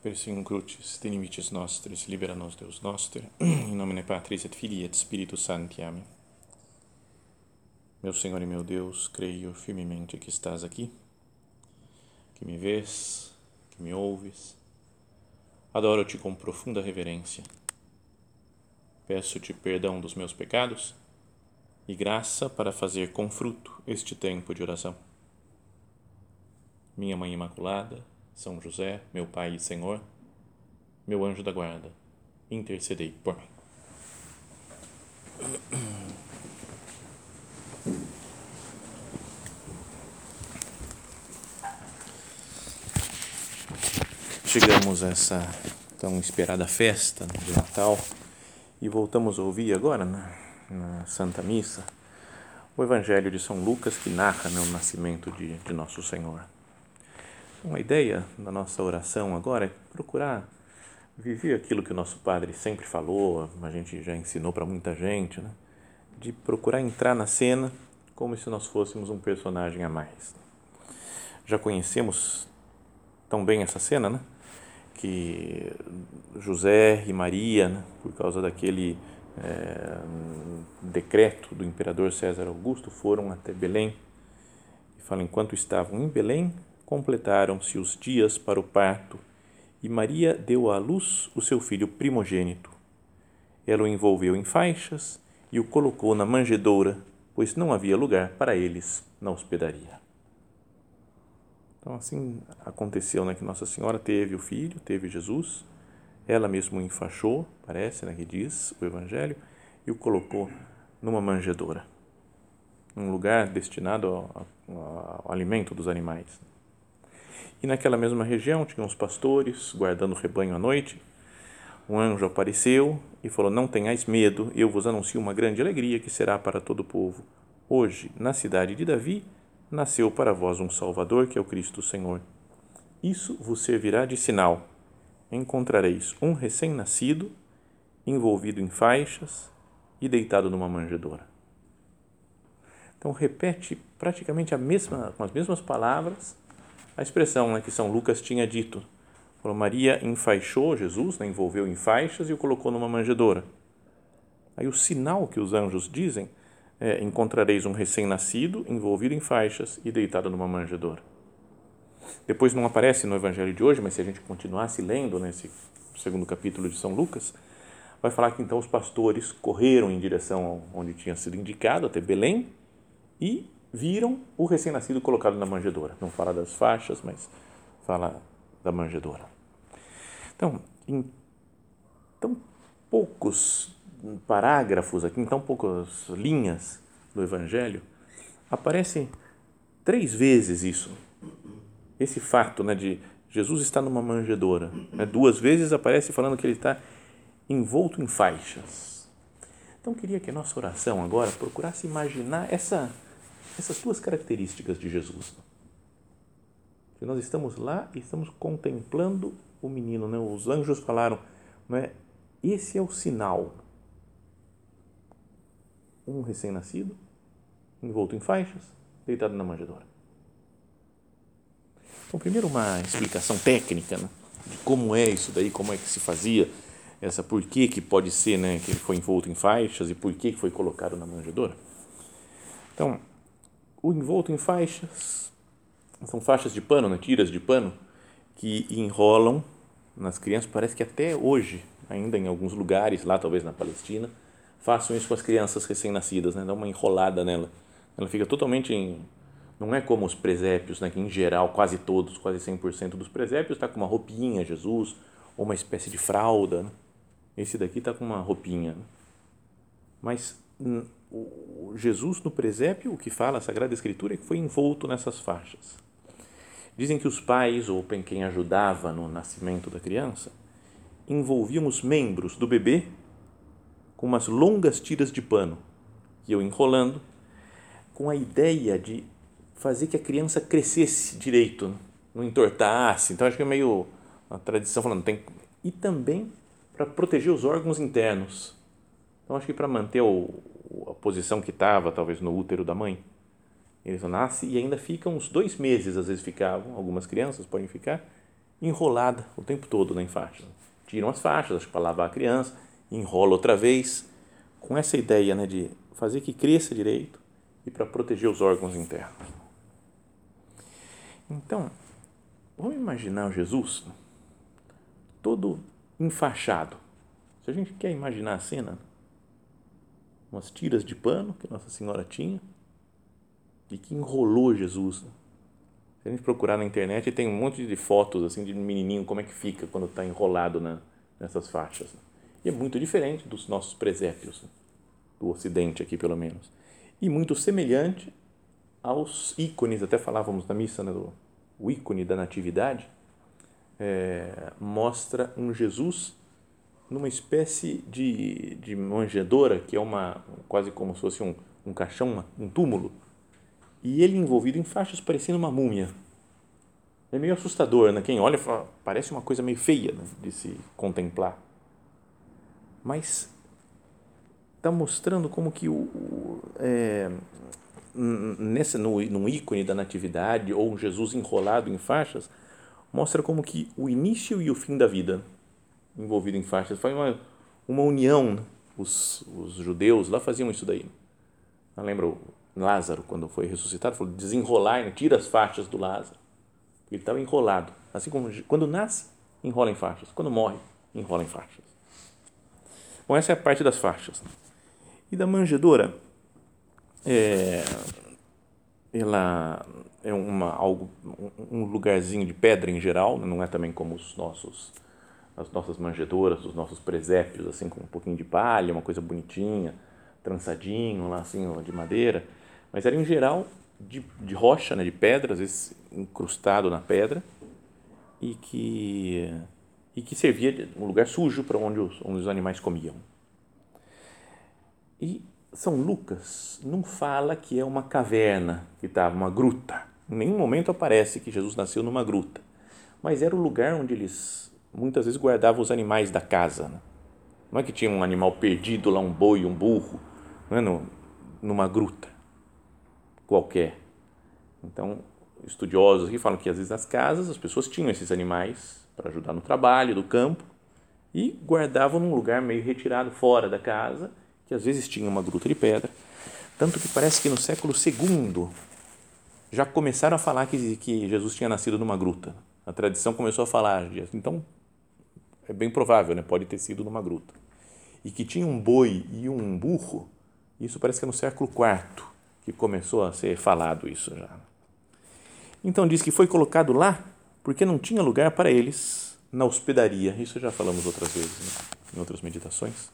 Per signum crucis, de limites nostris, libera nos Deus noster, in nomine Patris et Filii et Spiritus Sancti. Amém. Meu Senhor e meu Deus, creio firmemente que estás aqui, que me vês, que me ouves. Adoro-te com profunda reverência. Peço-te perdão dos meus pecados e graça para fazer com fruto este tempo de oração. Minha Mãe Imaculada, São José, meu Pai e Senhor, meu anjo da guarda, intercedei por mim. Chegamos a essa tão esperada festa de Natal e voltamos a ouvir agora na Santa Missa o Evangelho de São Lucas, que narra o nascimento de Nosso Senhor. Uma ideia da nossa oração agora é procurar viver aquilo que o nosso padre sempre falou, a gente já ensinou para muita gente, né? De procurar entrar na cena como se nós fôssemos um personagem a mais. Já conhecemos tão bem essa cena, né? Que José e Maria, né? Por causa daquele decreto do imperador César Augusto, foram até Belém e falam, enquanto estavam em Belém, completaram-se os dias para o parto e Maria deu à luz o seu filho primogênito. Ela o envolveu em faixas e o colocou na manjedoura, pois não havia lugar para eles na hospedaria. Então, assim aconteceu, né, que Nossa Senhora teve o filho, teve Jesus, ela mesma o enfaixou, parece, né, que diz o Evangelho, e o colocou numa manjedoura, um lugar destinado ao alimento dos animais. E naquela mesma região tinham os pastores guardando o rebanho à noite. Um anjo apareceu e falou, não tenhais medo, eu vos anuncio uma grande alegria que será para todo o povo. Hoje, na cidade de Davi, nasceu para vós um Salvador, que é o Cristo Senhor. Isso vos servirá de sinal. Encontrareis um recém-nascido, envolvido em faixas e deitado numa manjedoura. Então, repete praticamente com as mesmas palavras, a expressão, né, que São Lucas tinha dito. Falou, Maria enfaixou Jesus, né, envolveu em faixas e o colocou numa manjedoura. Aí o sinal que os anjos dizem é, encontrareis um recém-nascido envolvido em faixas e deitado numa manjedoura. Depois não aparece no Evangelho de hoje, mas se a gente continuasse lendo nesse segundo capítulo de São Lucas, vai falar que então os pastores correram em direção onde tinha sido indicado, até Belém, e viram o recém-nascido colocado na manjedoura. Não fala das faixas, mas fala da manjedoura. Então, em tão poucos parágrafos aqui, em tão poucas linhas do Evangelho, aparece 3 vezes isso. Esse fato, né, de Jesus estar numa manjedoura. Né, 2 vezes aparece falando que ele está envolto em faixas. Então, eu queria que a nossa oração agora procurasse imaginar essas 2 características de Jesus. Se nós estamos lá e estamos contemplando o menino, né? Os anjos falaram, né? Esse é o sinal. Um recém-nascido, envolto em faixas, deitado na manjedoura. Então, primeiro uma explicação técnica, né? De como é isso daí, como é que se fazia, por que pode ser, né, que ele foi envolto em faixas e por que foi colocado na manjedoura. Então, o envolto em faixas, são faixas de pano, né? Tiras de pano, que enrolam nas crianças, parece que até hoje, ainda em alguns lugares, lá talvez na Palestina, façam isso com as crianças recém-nascidas, né? Dá uma enrolada nela, ela fica totalmente, não é como os presépios, né? Que em geral, quase todos, quase 100% dos presépios, está com uma roupinha, Jesus, ou uma espécie de fralda, né? Esse daqui está com uma roupinha, né? Mas o Jesus no presépio, o que fala a Sagrada Escritura é que foi envolto nessas faixas. Dizem que os pais, ou quem ajudava no nascimento da criança, envolviam os membros do bebê com umas longas tiras de pano, que iam enrolando, com a ideia de fazer que a criança crescesse direito, não entortasse. Então, acho que é meio a tradição falando, tem. E também para proteger os órgãos internos. Então, acho que para manter a posição que estava, talvez, no útero da mãe, eles nascem e ainda ficam uns 2 meses, às vezes ficavam, algumas crianças podem ficar, enrolada o tempo todo, né, em faixa. Tiram as faixas para lavar a criança, enrola outra vez, com essa ideia, né, de fazer que cresça direito e para proteger os órgãos internos. Então, vamos imaginar Jesus todo enfaixado. Se a gente quer imaginar a cena, umas tiras de pano que Nossa Senhora tinha e que enrolou Jesus. Se a gente procurar na internet, tem um monte de fotos assim, de menininho, como é que fica quando está enrolado nessas faixas. E é muito diferente dos nossos presépios, do Ocidente aqui pelo menos. E muito semelhante aos ícones, até falávamos na missa, né, o ícone da natividade, mostra um Jesus numa espécie de manjedoura, que é quase como se fosse um caixão, um túmulo, e ele envolvido em faixas parecendo uma múmia. É meio assustador, né? Quem olha fala, parece uma coisa meio feia, né, de se contemplar. Mas está mostrando como que num ícone da natividade ou um Jesus enrolado em faixas, mostra como que o início e o fim da vida envolvido em faixas faz uma união, né? Os judeus lá faziam isso daí. Eu lembro Lázaro, quando foi ressuscitado, falou desenrolar, né? Tira as faixas do Lázaro. Ele estava enrolado. Assim como quando nasce, enrola em faixas. Quando morre, enrola em faixas. Bom, essa é a parte das faixas. E da manjedoura, ela é um lugarzinho de pedra em geral, não é também como as nossas manjedouras, os nossos presépios, assim, com um pouquinho de palha, uma coisa bonitinha, trançadinho, lá assim, de madeira, mas era em geral de rocha, né, de pedra, às vezes incrustado na pedra, e que servia de um lugar sujo para onde os animais comiam. E São Lucas não fala que é uma caverna, que estava uma gruta. Em nenhum momento aparece que Jesus nasceu numa gruta, mas era o lugar onde eles muitas vezes guardavam os animais da casa, né? Não é que tinha um animal perdido lá, um boi, um burro, não é numa gruta qualquer. Então, estudiosos aqui falam que às vezes nas casas as pessoas tinham esses animais para ajudar no trabalho do campo e guardavam num lugar meio retirado fora da casa, que às vezes tinha uma gruta de pedra, tanto que parece que no século II já começaram a falar que Jesus tinha nascido numa gruta. A tradição começou a falar, então é bem provável, né? Pode ter sido numa gruta. E que tinha um boi e um burro, isso parece que é no século IV que começou a ser falado isso já. Então diz que foi colocado lá porque não tinha lugar para eles na hospedaria. Isso já falamos outras vezes, né? Em outras meditações.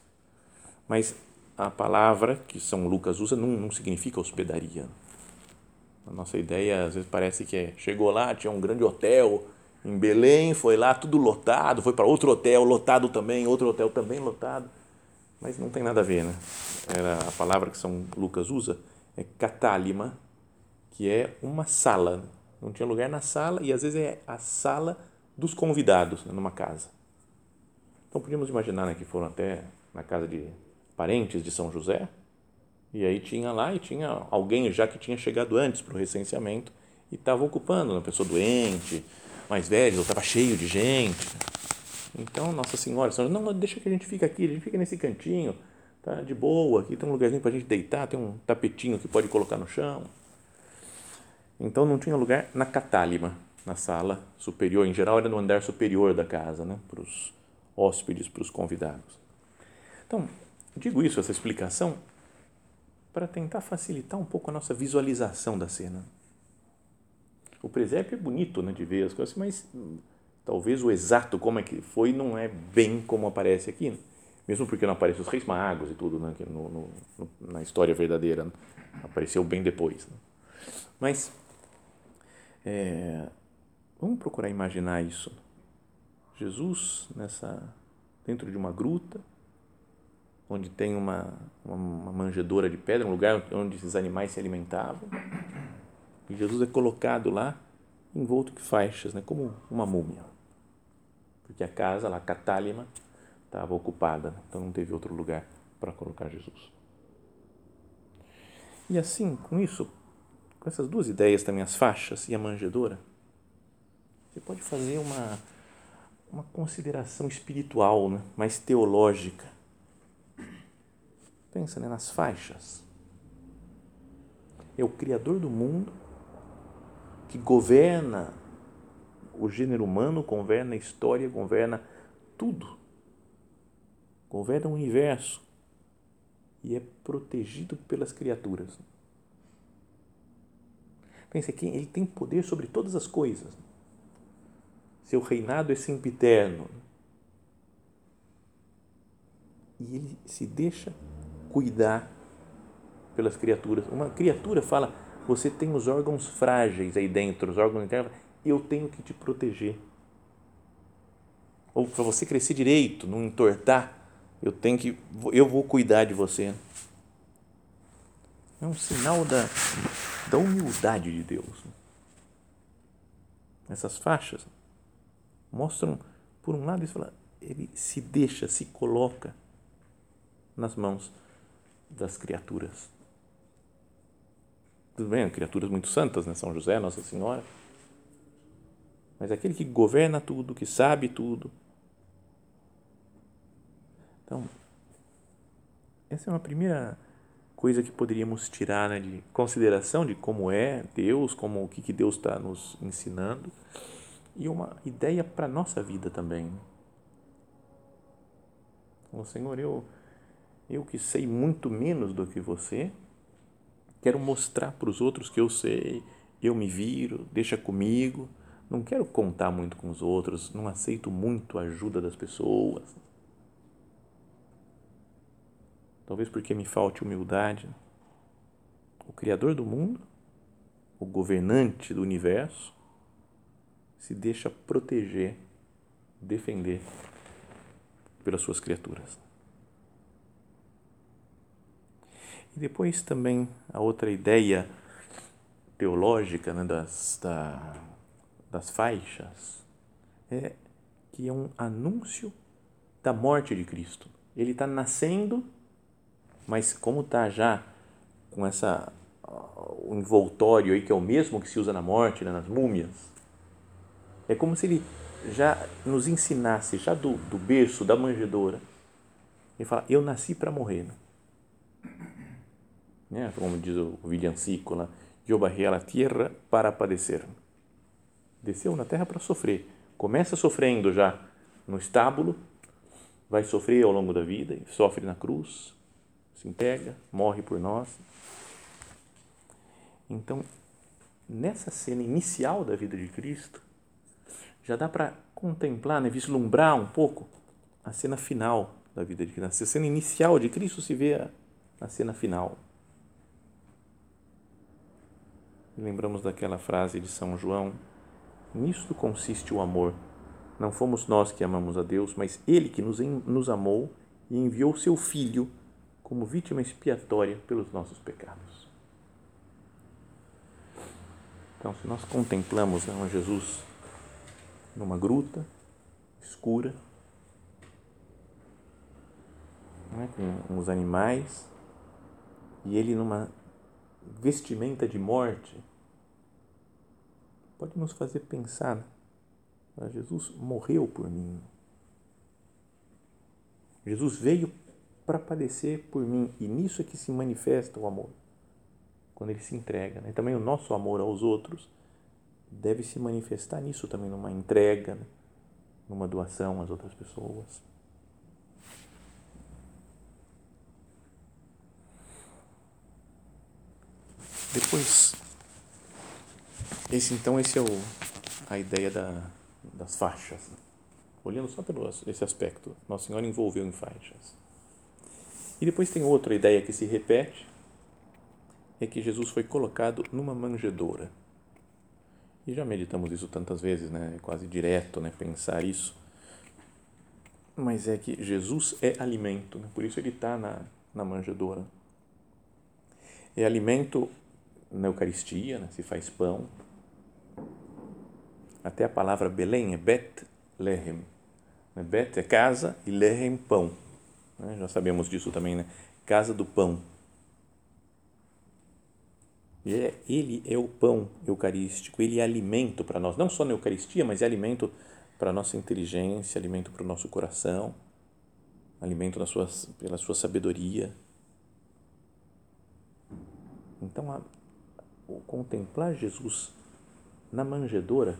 Mas a palavra que São Lucas usa não significa hospedaria. A nossa ideia, às vezes, parece que chegou lá, tinha um grande hotel em Belém, foi lá, tudo lotado, foi para outro hotel, lotado também, outro hotel também lotado. Mas não tem nada a ver, né? A palavra que São Lucas usa é Catálima, que é uma sala. Não tinha lugar na sala e, às vezes, é a sala dos convidados, né, numa casa. Então, podíamos imaginar, né, que foram até na casa de parentes de São José, e aí tinha lá, e tinha alguém já que tinha chegado antes para o recenseamento e estava ocupando, uma pessoa doente, mais velha, ou estava cheio de gente. Então, Nossa Senhora, São José, não, deixa que a gente fica aqui, a gente fica nesse cantinho, tá de boa, aqui tem um lugarzinho para a gente deitar, tem um tapetinho que pode colocar no chão. Então, não tinha lugar na Catálima, na sala superior, em geral era no andar superior da casa, né, para os hóspedes, para os convidados. Então, digo isso, essa explicação, para tentar facilitar um pouco a nossa visualização da cena. O presépio é bonito, né, de ver as coisas, mas talvez o exato como é que foi não é bem como aparece aqui, né? Mesmo porque não aparecem os reis magos e tudo, né, na história verdadeira, né? Apareceu bem depois, né? Mas vamos procurar imaginar isso. Jesus dentro de uma gruta, onde tem uma manjedoura de pedra, um lugar onde esses animais se alimentavam. E Jesus é colocado lá, envolto em faixas, né, como uma múmia. Porque a casa lá, Catálima, estava ocupada, então não teve outro lugar para colocar Jesus. E assim, com isso, com essas duas ideias também, as faixas e a manjedoura, você pode fazer uma uma consideração espiritual, né? Mais teológica. Pensa, né? Nas faixas. É o Criador do mundo que governa o gênero humano, governa a história, governa tudo. Governa o universo e é protegido pelas criaturas. Pensa que ele tem poder sobre todas as coisas. Seu reinado é sempiterno. E ele se deixa cuidar pelas criaturas. Uma criatura fala, você tem os órgãos frágeis aí dentro, os órgãos internos, eu tenho que te proteger. Ou para você crescer direito, não entortar, eu vou cuidar de você. É um sinal da humildade de Deus. Essas faixas mostram, por um lado, ele se deixa, se coloca nas mãos das criaturas. Tudo bem, criaturas muito santas, né? São José, Nossa Senhora. Mas aquele que governa tudo, que sabe tudo. Então, essa é uma primeira coisa que poderíamos tirar, né, de consideração de como é Deus, como o que Deus está nos ensinando, e uma ideia para a nossa vida também. Oh, Senhor, eu que sei muito menos do que você, quero mostrar para os outros que eu sei, eu me viro, deixa comigo, não quero contar muito com os outros, não aceito muito a ajuda das pessoas. Talvez porque me falte humildade. O Criador do mundo, o governante do universo, se deixa proteger, defender pelas suas criaturas. E depois também a outra ideia teológica, né, das faixas, é que é um anúncio da morte de Cristo. Ele está nascendo, mas como está já com o envoltório aí, que é o mesmo que se usa na morte, né, nas múmias, é como se ele já nos ensinasse, já do berço, da manjedoura, ele fala, eu nasci para morrer. Né? Como diz o William Cicola, eu barrei a terra para padecer. Desceu na terra para sofrer. Começa sofrendo já no estábulo, vai sofrer ao longo da vida, sofre na cruz, se entrega, morre por nós. Então, nessa cena inicial da vida de Cristo, já dá para contemplar, né, vislumbrar um pouco a cena final da vida de Cristo. A cena inicial de Cristo se vê a cena final. E lembramos daquela frase de São João, nisto consiste o amor, não fomos nós que amamos a Deus, mas Ele que nos amou e enviou seu Filho como vítima expiatória pelos nossos pecados. Então, se nós contemplamos, né, Jesus numa gruta escura, né, com uns animais, e ele numa vestimenta de morte, pode nos fazer pensar, né? Jesus morreu por mim. Jesus veio para padecer por mim, e nisso é que se manifesta o amor, quando ele se entrega, né? Também o nosso amor aos outros deve se manifestar nisso também, numa entrega, né? Numa doação às outras pessoas. Depois, esse é a ideia das faixas, né? Olhando só pelo esse aspecto, Nossa Senhora envolveu em faixas. E depois tem outra ideia que se repete, é que Jesus foi colocado numa manjedoura. E já meditamos isso tantas vezes, né? É quase direto, né, pensar isso. Mas é que Jesus é alimento, né? Por isso ele está na manjedoura. É alimento na Eucaristia, né? Se faz pão. Até a palavra Belém é Bet Lehem. Bet é casa e Lehem pão. Já sabemos disso também, né? Casa do pão. E ele é o pão eucarístico, ele é alimento para nós, não só na Eucaristia, mas é alimento para a nossa inteligência, alimento para o nosso coração, alimento pela sua sabedoria. Então, contemplar Jesus na manjedoura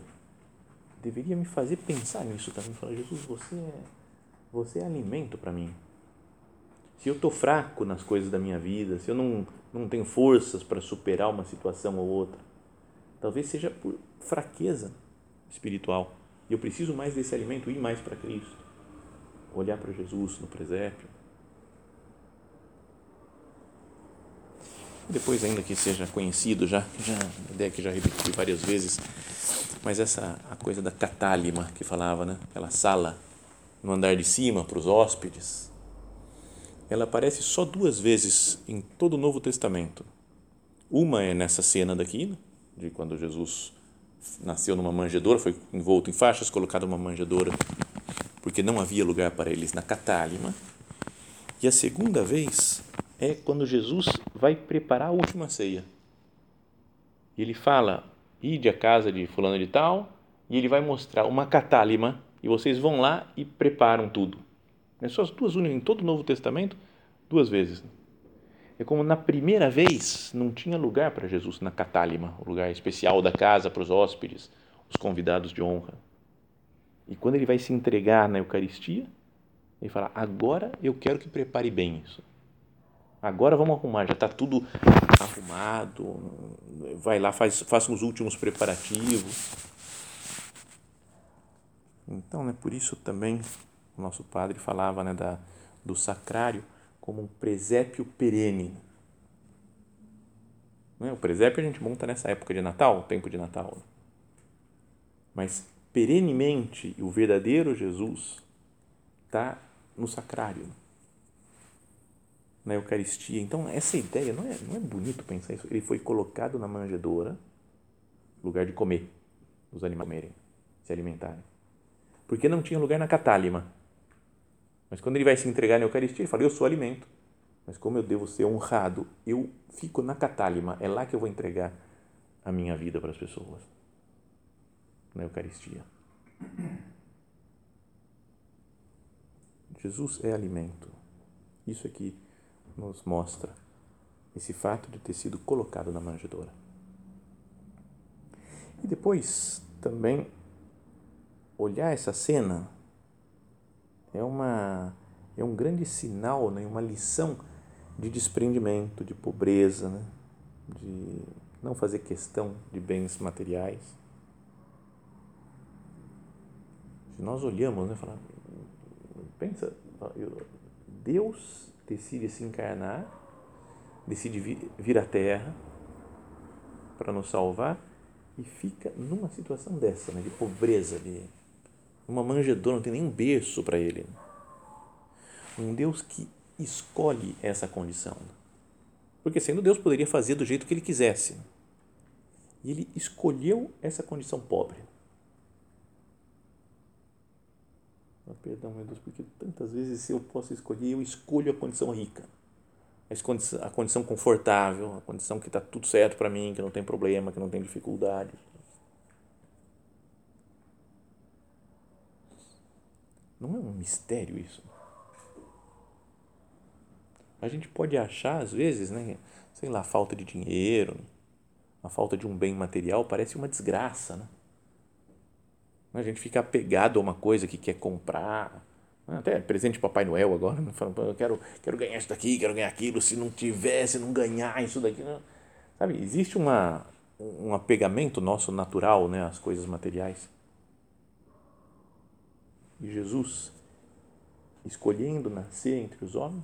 deveria me fazer pensar nisso também, falar, Jesus, você é alimento para mim. Se eu estou fraco nas coisas da minha vida, se eu não tenho forças para superar uma situação ou outra, talvez seja por fraqueza espiritual. Eu preciso mais desse alimento, ir mais para Cristo, olhar para Jesus no presépio. Depois, ainda que seja conhecido, a ideia que já repeti várias vezes, mas a coisa da Catálima que falava, né? Aquela sala no andar de cima para os hóspedes, ela aparece só 2 vezes em todo o Novo Testamento. Uma é nessa cena daqui, de quando Jesus nasceu numa manjedoura, foi envolto em faixas, colocado numa manjedoura, porque não havia lugar para eles na Catálima. E a segunda vez é quando Jesus vai preparar a última ceia. Ele fala, ide à casa de fulano de tal, e ele vai mostrar uma catálima, e vocês vão lá e preparam tudo. São as 2 únicas, em todo o Novo Testamento, 2 vezes. É como na primeira vez não tinha lugar para Jesus na catálima, o lugar especial da casa para os hóspedes, os convidados de honra. E quando ele vai se entregar na Eucaristia, ele fala, agora eu quero que prepare bem isso. Agora vamos arrumar, já está tudo arrumado, vai lá, faça os últimos preparativos. Então, por isso também o nosso padre falava do sacrário como um presépio perene. O presépio a gente monta nessa época de Natal, tempo de Natal. Mas perenemente o verdadeiro Jesus está no sacrário, na Eucaristia. Então, essa ideia, não é bonito pensar isso? Ele foi colocado na manjedoura, lugar de comer, os animais comerem, se alimentarem. Porque não tinha lugar na catálima. Mas quando ele vai se entregar na Eucaristia, ele fala, eu sou alimento, mas como eu devo ser honrado, eu fico na catálima, é lá que eu vou entregar a minha vida para as pessoas, na Eucaristia. Jesus é alimento. Isso aqui nos mostra esse fato de ter sido colocado na manjedoura. E depois, também, olhar essa cena é um grande sinal, uma lição de desprendimento, de pobreza, de não fazer questão de bens materiais. Se nós olhamos, falamos, pensa, Deus decide se encarnar, decide vir à Terra para nos salvar e fica numa situação dessa, de pobreza, de uma manjedoura, não tem nenhum berço para ele. Um Deus que escolhe essa condição, porque sendo Deus poderia fazer do jeito que ele quisesse, e ele escolheu essa condição pobre. Perdão, meu Deus, porque tantas vezes se eu posso escolher, eu escolho a condição rica, a condição confortável, a condição que está tudo certo para mim, que não tem problema, que não tem dificuldade. Não é um mistério isso? A gente pode achar, às vezes, a falta de dinheiro, a falta de um bem material parece uma desgraça, A gente fica apegado a uma coisa que quer comprar, até presente de Papai Noel agora, eu quero ganhar isso daqui, quero ganhar aquilo, se não tiver, se não ganhar isso daqui, sabe? Existe um apegamento nosso natural, às coisas materiais. E Jesus, escolhendo nascer entre os homens,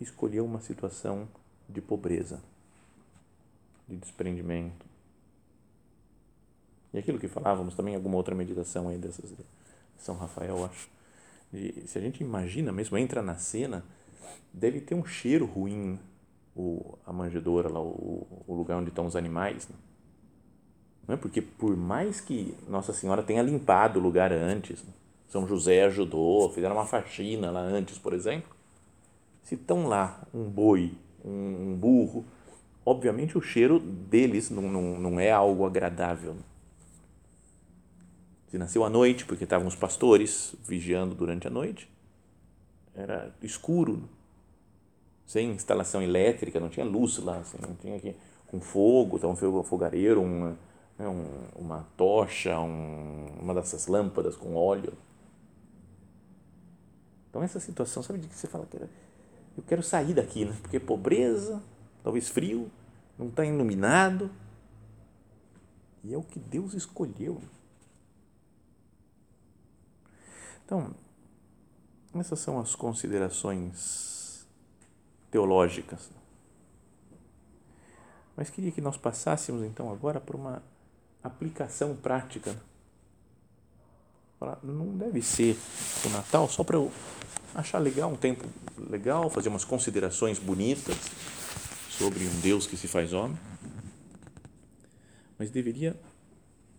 escolheu uma situação de pobreza, de desprendimento. E aquilo que falávamos também, alguma outra meditação aí dessas de São Rafael, acho. E se a gente imagina mesmo, entra na cena, deve ter um cheiro ruim, a manjedoura, lá, o lugar onde estão os animais. Não é? Porque por mais que Nossa Senhora tenha limpado o lugar antes, São José ajudou, fizeram uma faxina lá antes, por exemplo, se estão lá um boi, um burro, obviamente o cheiro deles não é algo agradável. Se nasceu à noite, porque estavam os pastores vigiando durante a noite, era escuro, sem instalação elétrica, não tinha luz lá, assim, não tinha aqui, com fogo, então um fogareiro, uma tocha, uma dessas lâmpadas com óleo. Então, essa situação, sabe de que você fala? Eu quero sair daqui, né? Porque pobreza, talvez frio, não está iluminado. E é o que Deus escolheu. Então, essas são as considerações teológicas. Mas queria que nós passássemos, então, agora por uma aplicação prática. Não deve ser o Natal só para eu achar legal, um tempo legal, fazer umas considerações bonitas sobre um Deus que se faz homem, mas deveria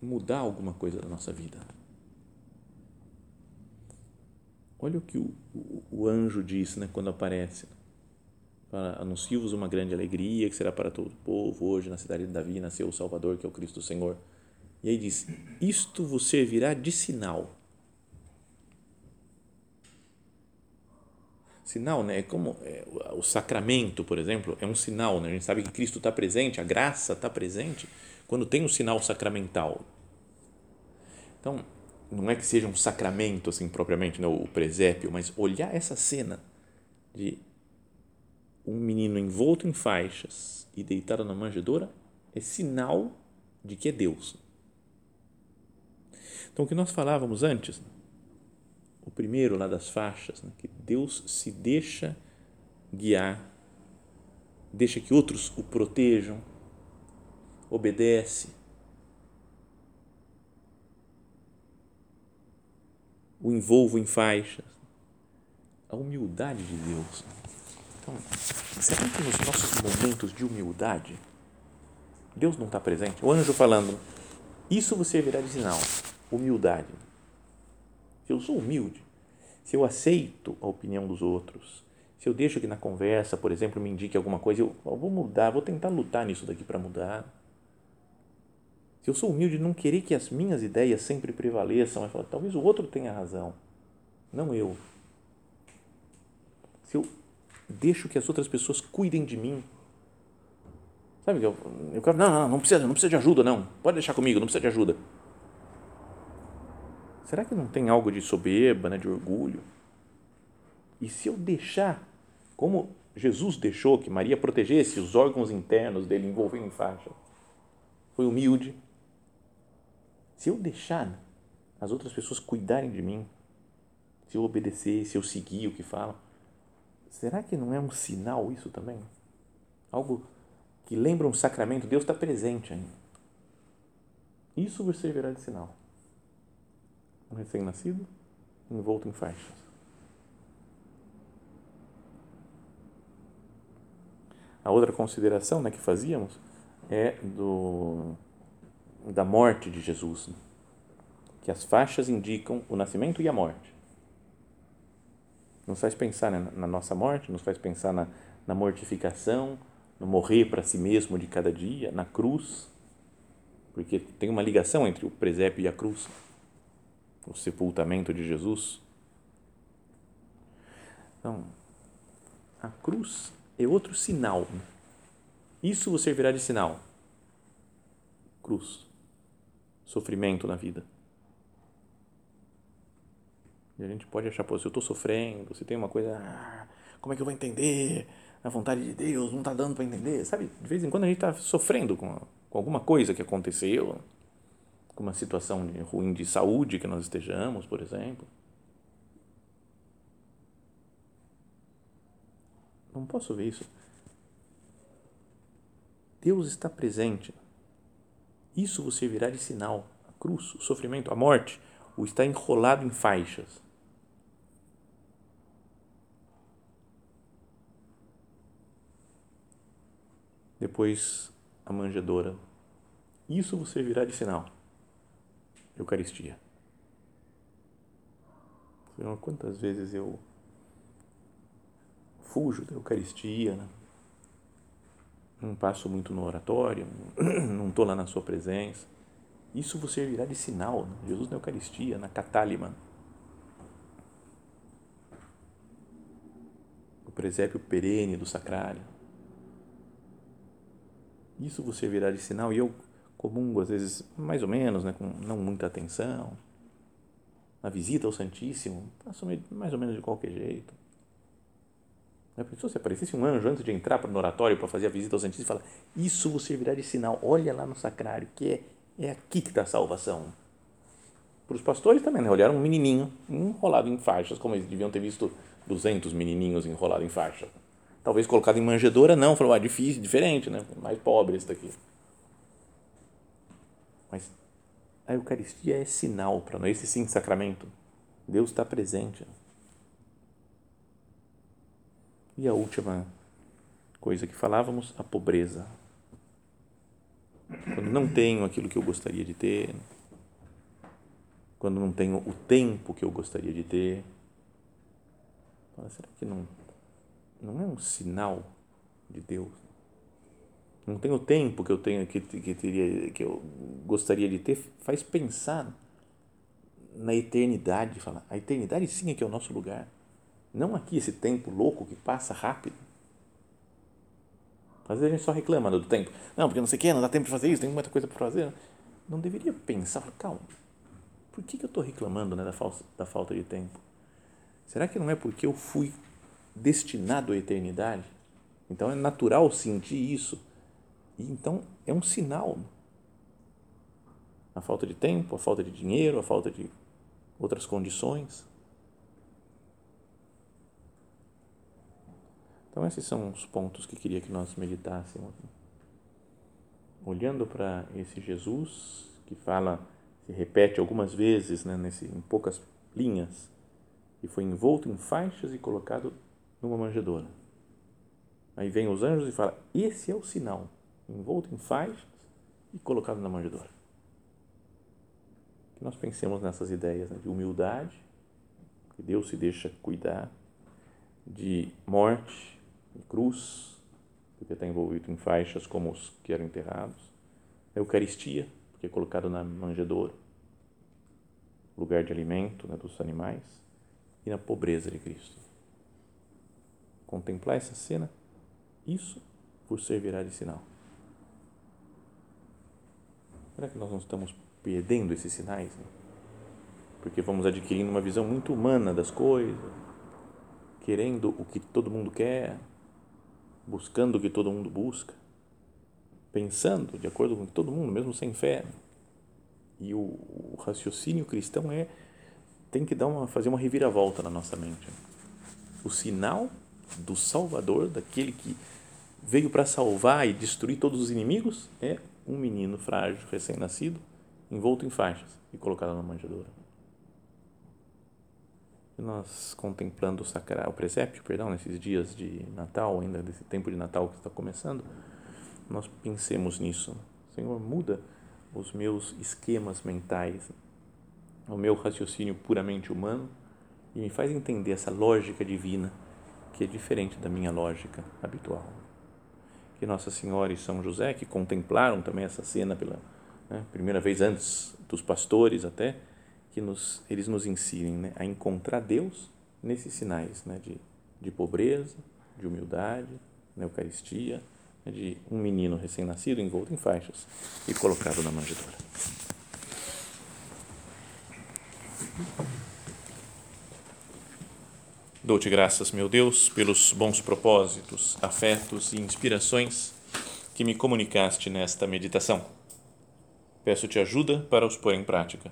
mudar alguma coisa da nossa vida. Olha o que o anjo diz, né, quando aparece. Anuncio-vos uma grande alegria que será para todo o povo, hoje na cidade de Davi nasceu o Salvador, que é o Cristo Senhor. E aí diz, isto vos servirá de sinal. Sinal, né? O sacramento, por exemplo, é um sinal, né? A gente sabe que Cristo está presente, a graça está presente, quando tem um sinal sacramental. Então, não é que seja um sacramento, assim, propriamente, né? O presépio, mas olhar essa cena de um menino envolto em faixas e deitado na manjedoura é sinal de que é Deus. Então, o que nós falávamos antes, né? O primeiro lá das faixas, né? Que Deus se deixa guiar, deixa que outros o protejam, obedece, o envolvo em faixas, a humildade de Deus. Então, será que nos nossos momentos de humildade, Deus não está presente? O anjo falando, isso você virá de sinal. Humildade. Se eu sou humilde, se eu aceito a opinião dos outros, se eu deixo que na conversa, por exemplo, me indique alguma coisa, eu vou mudar, vou tentar lutar nisso daqui para mudar. Se eu sou humilde, não querer que as minhas ideias sempre prevaleçam, mas falar, talvez o outro tenha razão, não eu. Se eu deixo que as outras pessoas cuidem de mim, sabe, eu quero, não precisa de ajuda, não, pode deixar comigo, não precisa de ajuda. Será que não tem algo de soberba, né, de orgulho? E se eu deixar, como Jesus deixou que Maria protegesse os órgãos internos dele, envolvendo em faixa, foi humilde. Se eu deixar as outras pessoas cuidarem de mim, se eu obedecer, se eu seguir o que falam, será que não é um sinal isso também? Algo que lembra um sacramento, Deus está presente ainda. Isso você verá de sinal. Um recém-nascido envolto em faixas. A outra consideração, né, que fazíamos é da morte de Jesus, né? Que as faixas indicam o nascimento e a morte. Nos faz pensar, né, na nossa morte, nos faz pensar na mortificação, no morrer para si mesmo de cada dia, na cruz, porque tem uma ligação entre o presépio e a cruz. O sepultamento de Jesus. Então, a cruz é outro sinal. Isso vos servirá de sinal. Cruz. Sofrimento na vida. E a gente pode achar, pô, se eu estou sofrendo, se tem uma coisa, como é que eu vou entender? A vontade de Deus não está dando para entender. Sabe, de vez em quando a gente está sofrendo com alguma coisa que aconteceu, com uma situação ruim de saúde que nós estejamos, por exemplo. Não posso ver isso. Deus está presente. Isso você virá de sinal. A cruz, o sofrimento, a morte, o estar enrolado em faixas. Depois, a manjedoura. Isso você virá de sinal. Eucaristia. Senhor, quantas vezes eu fujo da Eucaristia, né? Não passo muito no oratório, não estou lá na sua presença, Isso vos servirá de sinal, né? Jesus na Eucaristia, na Catálima. O presépio perene do sacrário. Isso vos servirá de sinal. E eu comungo, às vezes, mais ou menos, né? Com não muita atenção. Na visita ao Santíssimo, faço mais ou menos de qualquer jeito. A pessoa, se aparecesse um anjo antes de entrar para o oratório para fazer a visita ao Santíssimo, fala: isso vos servirá de sinal. Olha lá no sacrário, que é aqui que está a salvação. Para os pastores também, né? Olharam um menininho enrolado em faixas, como eles deviam ter visto 200 menininhos enrolados em faixa. Talvez colocado em manjedoura, não. Falaram: difícil, diferente, né? Mais pobre esse daqui. Mas a Eucaristia é sinal para nós, esse sim sacramento. Deus está presente. E a última coisa que falávamos, a pobreza. Quando não tenho aquilo que eu gostaria de ter, quando não tenho o tempo que eu gostaria de ter, será que não é um sinal de Deus? Não tenho o tempo que eu tenho que eu gostaria de ter, faz pensar na eternidade, falar, a eternidade sim é que é o nosso lugar, não aqui esse tempo louco que passa rápido. Às vezes a gente só reclama do tempo. Não, porque não sei o que, não dá tempo de fazer isso, tem muita coisa para fazer. Não deveria pensar, calma, por que eu estou reclamando, né, da falta de tempo? Será que não é porque eu fui destinado à eternidade? Então é natural sentir isso. E então é um sinal. A falta de tempo, a falta de dinheiro, a falta de outras condições. Então, esses são os pontos que queria que nós meditássemos. Olhando para esse Jesus que fala, se repete algumas vezes, né, em poucas linhas, e foi envolto em faixas e colocado numa manjedoura. Aí vem os anjos e fala: esse é o sinal, envolto em faixas e colocado na manjedoura. Que nós pensemos nessas ideias, né, de humildade, que Deus se deixa cuidar, de morte, cruz, porque está envolvido em faixas como os que eram enterrados, a Eucaristia, porque é colocado na manjedoura, lugar de alimento, né, dos animais, e na pobreza de Cristo. Contemplar essa cena, isso vos servirá de sinal. Será que nós não estamos perdendo esses sinais? Né? Porque vamos adquirindo uma visão muito humana das coisas, querendo o que todo mundo quer, buscando o que todo mundo busca, pensando de acordo com todo mundo, mesmo sem fé. E o raciocínio cristão tem que fazer uma reviravolta na nossa mente. O sinal do Salvador, daquele que veio para salvar e destruir todos os inimigos, é um menino frágil, recém-nascido, envolto em faixas e colocado na manjedoura. E nós, contemplando o presépio, nesses dias de Natal, ainda desse tempo de Natal que está começando, nós pensemos nisso. Senhor, muda os meus esquemas mentais, o meu raciocínio puramente humano, e me faz entender essa lógica divina que é diferente da minha lógica habitual. Que Nossa Senhora e São José, que contemplaram também essa cena pela primeira vez antes dos pastores até, que eles nos ensinem, né, a encontrar Deus nesses sinais, né, de pobreza, de humildade, na Eucaristia, né, de um menino recém-nascido envolto em faixas e colocado na manjedoura. Dou-te graças, meu Deus, pelos bons propósitos, afetos e inspirações que me comunicaste nesta meditação. Peço-te ajuda para os pôr em prática.